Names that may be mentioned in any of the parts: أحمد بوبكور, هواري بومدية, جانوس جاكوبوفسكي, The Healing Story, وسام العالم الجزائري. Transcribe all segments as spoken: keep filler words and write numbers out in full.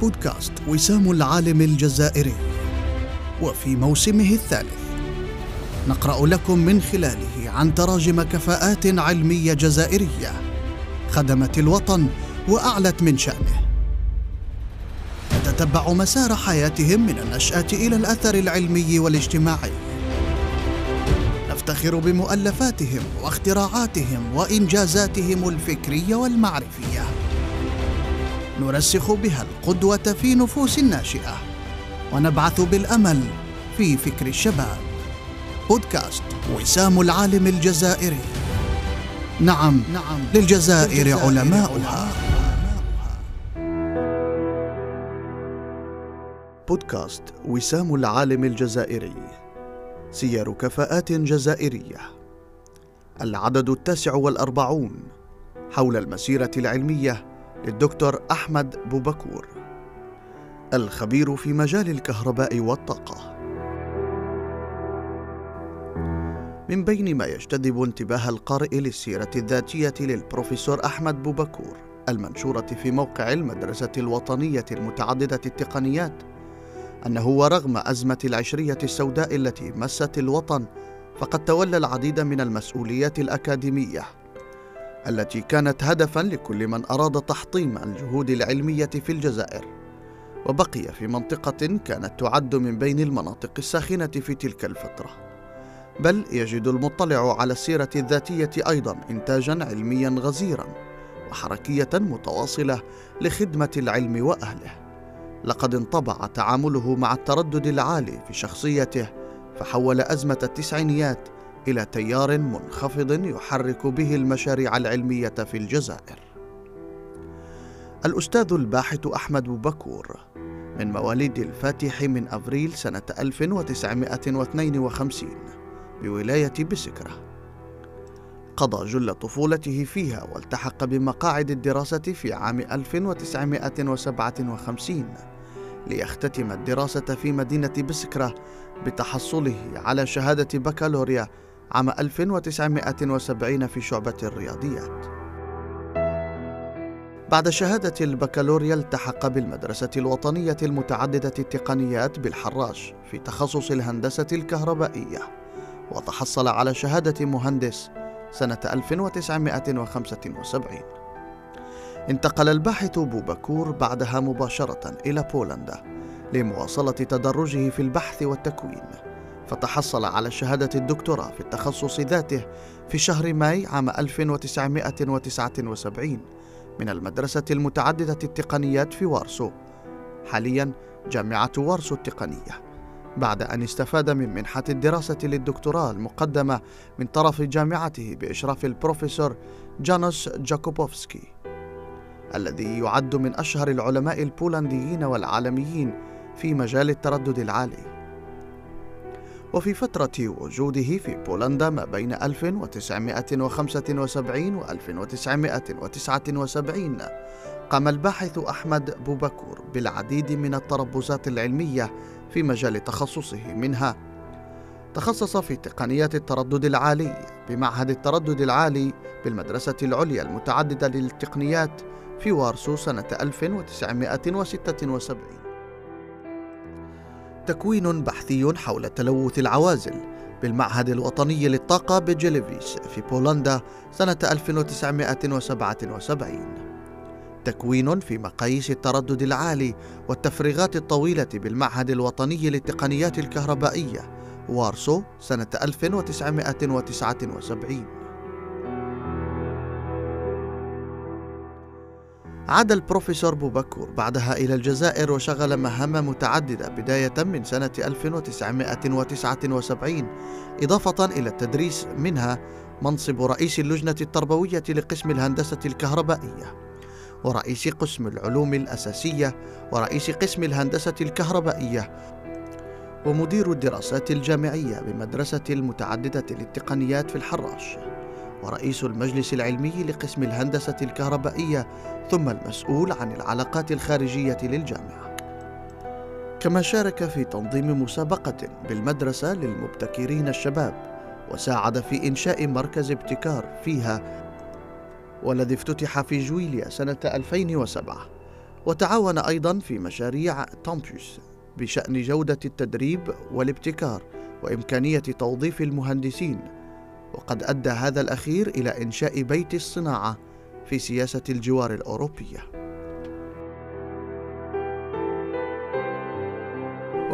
بودكاست وسام العالم الجزائري، وفي موسمه الثالث نقرأ لكم من خلاله عن تراجم كفاءات علمية جزائرية خدمت الوطن وأعلت من شأنه. نتتبع مسار حياتهم من النشأة إلى الأثر العلمي والاجتماعي، نفتخر بمؤلفاتهم واختراعاتهم وإنجازاتهم الفكرية والمعرفية، نرسخ بها القدوة في نفوس الناشئة ونبعث بالأمل في فكر الشباب. بودكاست وسام العالم الجزائري، نعم, نعم للجزائر, للجزائر علماؤها. بودكاست وسام العالم الجزائري، سير كفاءات جزائرية، العدد التاسع والأربعون، حول المسيرة العلمية للدكتور أحمد بوبكور، الخبير في مجال الكهرباء والطاقة. من بين ما يجتذب انتباه القارئ للسيرة الذاتية للبروفيسور أحمد بوبكور المنشورة في موقع المدرسة الوطنية المتعددة التقنيات أنه ورغم أزمة العشرية السوداء التي مست الوطن، فقد تولى العديد من المسؤوليات الأكاديمية التي كانت هدفاً لكل من أراد تحطيم الجهود العلمية في الجزائر، وبقي في منطقة كانت تعد من بين المناطق الساخنة في تلك الفترة. بل يجد المطلع على السيرة الذاتية أيضاً إنتاجاً علمياً غزيراً وحركية متواصلة لخدمة العلم وأهله. لقد انطبع تعامله مع التردد العالي في شخصيته، فحول أزمة التسعينيات إلى تيار منخفض يحرك به المشاريع العلمية في الجزائر. الأستاذ الباحث أحمد بوبكور من مواليد الفاتح من أبريل سنة ألف وتسعمائة واثنين وخمسين بولاية بسكرة، قضى جل طفولته فيها والتحق بمقاعد الدراسة في عام ألف وتسعمائة وسبعة وخمسين ليختتم الدراسة في مدينة بسكرة بتحصله على شهادة بكالوريا عام ألف وتسعمائة وسبعين في شعبة الرياضيات. بعد شهادة البكالوريا التحق بالمدرسة الوطنية المتعددة التقنيات بالحراش في تخصص الهندسة الكهربائية، وتحصل على شهادة مهندس سنة ألف وتسعمائة وخمسة وسبعين. انتقل الباحث بوبكور بعدها مباشرة إلى بولندا لمواصلة تدرجه في البحث والتكوين، فتحصل على شهادة الدكتوراه في التخصص ذاته في شهر ماي عام ألف وتسعمائة وتسعة وسبعين من المدرسة المتعددة التقنيات في وارسو، حاليا جامعة وارسو التقنية، بعد أن استفاد من منحة الدراسة للدكتوراه المقدمة من طرف جامعته بإشراف البروفيسور جانوس جاكوبوفسكي، الذي يعد من أشهر العلماء البولنديين والعالميين في مجال التردد العالي. وفي فترة وجوده في بولندا ما بين ألف وتسعمائة وخمسة وسبعين و ألف وتسعمائة وتسعة وسبعين قام الباحث أحمد بوبكور بالعديد من التربصات العلمية في مجال تخصصه، منها تخصص في تقنيات التردد العالي بمعهد التردد العالي بالمدرسة العليا المتعددة للتقنيات في وارسو سنة ألف وتسعمائة وستة وسبعين، تكوين بحثي حول تلوث العوازل بالمعهد الوطني للطاقة بجليفيس في بولندا سنة ألف وتسعمائة وسبعة وسبعين، تكوين في مقاييس التردد العالي والتفريغات الطويلة بالمعهد الوطني للتقنيات الكهربائية وارسو سنة ألف وتسعمائة وتسعة وسبعين. عاد البروفيسور بوبكور بعدها إلى الجزائر وشغل مهام متعددة بداية من سنة ألف وتسعمائة وتسعة وسبعين، إضافة إلى التدريس، منها منصب رئيس اللجنة التربوية لقسم الهندسة الكهربائية، ورئيس قسم العلوم الأساسية، ورئيس قسم الهندسة الكهربائية، ومدير الدراسات الجامعية بمدرسة المتعددة للتقنيات في الحراش، ورئيس المجلس العلمي لقسم الهندسة الكهربائية، ثم المسؤول عن العلاقات الخارجية للجامعة. كما شارك في تنظيم مسابقة بالمدرسة للمبتكرين الشباب، وساعد في إنشاء مركز ابتكار فيها، والذي افتتح في جويليا سنة ألفين وسبعة، وتعاون أيضا في مشاريع تامبوس بشأن جودة التدريب والابتكار وإمكانية توظيف المهندسين، وقد أدى هذا الأخير إلى إنشاء بيت الصناعة في سياسة الجوار الأوروبية.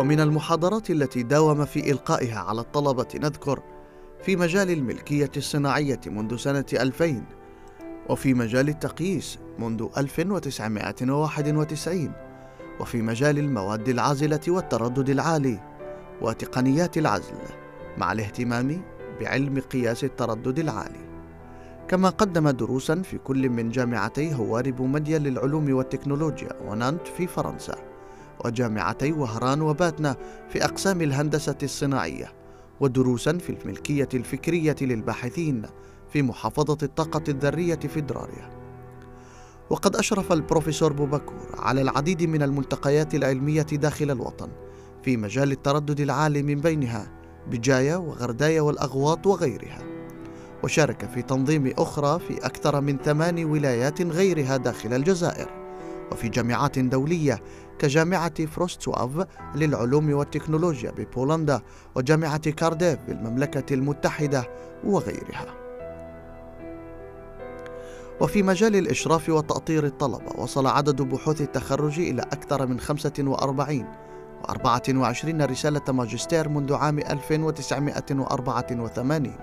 ومن المحاضرات التي داوم في إلقائها على الطلبة نذكر في مجال الملكية الصناعية منذ سنة ألفين، وفي مجال التقييس منذ ألف وتسعمائة وواحد وتسعين، وفي مجال المواد العازلة والتردد العالي وتقنيات العزل، مع الاهتمام بعلم قياس التردد العالي. كما قدم دروساً في كل من جامعتي هواري بومدية للعلوم والتكنولوجيا ونانت في فرنسا، وجامعتي وهران وباتنا في أقسام الهندسة الصناعية، ودروساً في الملكية الفكرية للباحثين في محافظة الطاقة الذرية في دراريا. وقد أشرف البروفيسور بوبكور على العديد من الملتقيات العلمية داخل الوطن في مجال التردد العالي، من بينها بجاية وغرداية والأغواط وغيرها، وشارك في تنظيم أخرى في أكثر من ثمان ولايات غيرها داخل الجزائر، وفي جامعات دولية كجامعة فروستواف للعلوم والتكنولوجيا ببولندا، وجامعة كارديف بالمملكة المتحدة وغيرها. وفي مجال الإشراف وتأطير الطلبة وصل عدد بحوث التخرج إلى أكثر من خمسة وأربعين وأربعة وعشرين رسالة ماجستير منذ عام ألف وتسعمائة وأربعة وثمانين،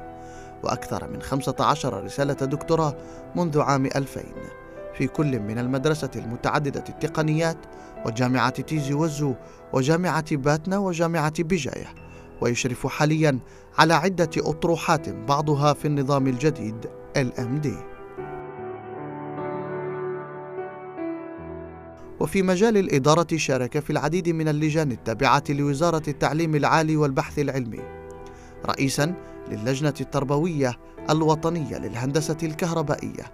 وأكثر من خمسة عشر رسالة دكتوراه منذ عام ألفين، في كل من المدرسة المتعددة التقنيات وجامعة تيزي وزو وجامعة باتنا وجامعة بجاية. ويشرف حاليا على عدة أطروحات بعضها في النظام الجديد إل إم دي. وفي مجال الإدارة شارك في العديد من اللجان التابعة لوزارة التعليم العالي والبحث العلمي، رئيساً للجنة التربوية الوطنية للهندسة الكهربائية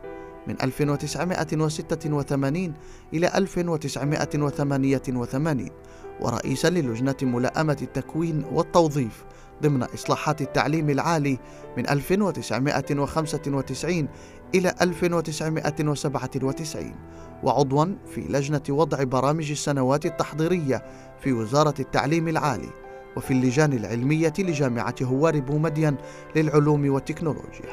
من ألف وتسعمائة وستة وثمانين إلى ألف وتسعمائة وثمانية وثمانين، ورئيساً للجنة ملائمة التكوين والتوظيف ضمن إصلاحات التعليم العالي من ألف وتسعمائة وخمسة وتسعين إلى ألف وتسعمائة وسبعة وتسعين، وعضواً في لجنة وضع برامج السنوات التحضيرية في وزارة التعليم العالي، وفي اللجان العلمية لجامعة هواري بومدين للعلوم والتكنولوجيا.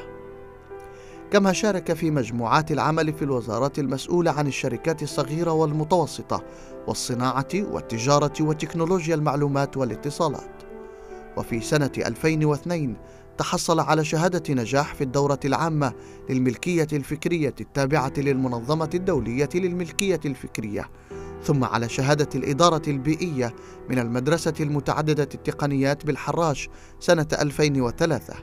كما شارك في مجموعات العمل في الوزارات المسؤولة عن الشركات الصغيرة والمتوسطة والصناعة والتجارة وتكنولوجيا المعلومات والاتصالات. وفي سنة ألفين واثنين تحصل على شهادة نجاح في الدورة العامة للملكية الفكرية التابعة للمنظمة الدولية للملكية الفكرية، ثم على شهادة الإدارة البيئية من المدرسة المتعددة التقنيات بالحراش سنة ألفين وثلاثة.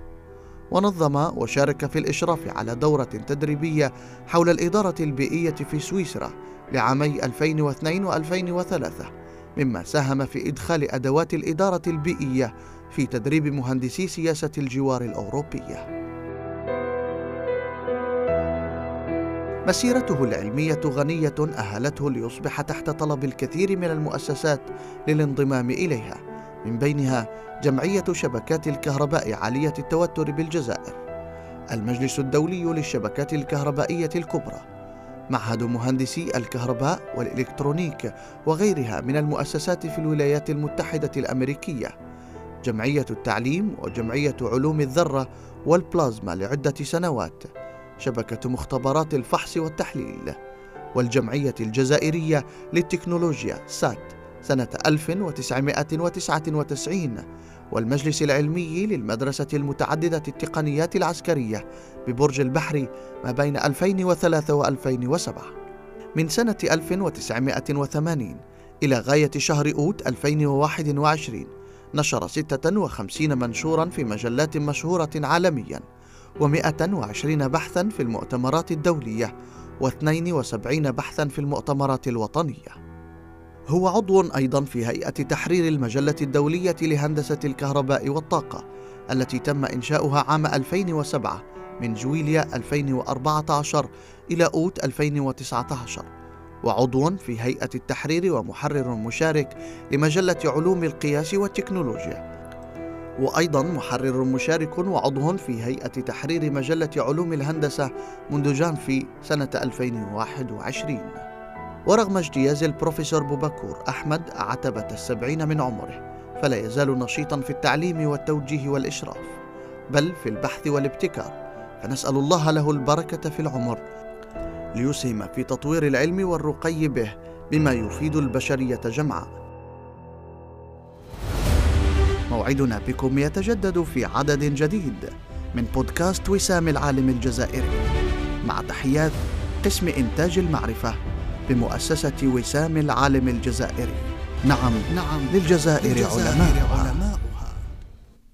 ونظم وشارك في الإشراف على دورة تدريبية حول الإدارة البيئية في سويسرا لعامي ألفين واثنين وألفين وثلاثة، مما ساهم في إدخال أدوات الإدارة البيئية في تدريب مهندسي سياسة الجوار الأوروبية. مسيرته العلمية غنية أهلته ليصبح تحت طلب الكثير من المؤسسات للانضمام إليها، من بينها جمعية شبكات الكهرباء عالية التوتر بالجزائر، المجلس الدولي للشبكات الكهربائية الكبرى، معهد مهندسي الكهرباء والإلكترونيك وغيرها من المؤسسات في الولايات المتحدة الأمريكية، جمعية التعليم وجمعية علوم الذرة والبلازما لعدة سنوات، شبكة مختبرات الفحص والتحليل، والجمعية الجزائرية للتكنولوجيا سات سنة ألف وتسعمائة وتسعة وتسعين، والمجلس العلمي للمدرسة المتعددة التقنيات العسكرية ببرج البحري ما بين ألفين وثلاثة وألفين وسبعة. من سنة ألف وتسعمائة وثمانين إلى غاية شهر أوت ألفين وواحد وعشرين نشر ستة وخمسين منشوراً في مجلات مشهورة عالمياً، ومائة وعشرين بحثاً في المؤتمرات الدولية، واثنين وسبعين بحثاً في المؤتمرات الوطنية. هو عضو أيضا في هيئة تحرير المجلة الدولية لهندسة الكهرباء والطاقة التي تم إنشاؤها عام ألفين وسبعة من جويليا ألفين وأربعة عشر إلى أوت ألفين وتسعة عشر، وعضو في هيئة التحرير ومحرر مشارك لمجلة علوم القياس والتكنولوجيا، وأيضا محرر مشارك وعضو في هيئة تحرير مجلة علوم الهندسة منذ جانفي سنة ألفين وواحد وعشرين. ورغم اجتياز البروفيسور بوبكور أحمد عتبة السبعين من عمره، فلا يزال نشيطا في التعليم والتوجيه والإشراف، بل في البحث والابتكار، فنسأل الله له البركة في العمر ليسهم في تطوير العلم والرقي به بما يفيد البشرية جمعاء. موعدنا بكم يتجدد في عدد جديد من بودكاست وسام العالم الجزائري، مع تحيات قسم إنتاج المعرفة بمؤسسة وسام العالم الجزائري. نعم نعم للجزائر علماء.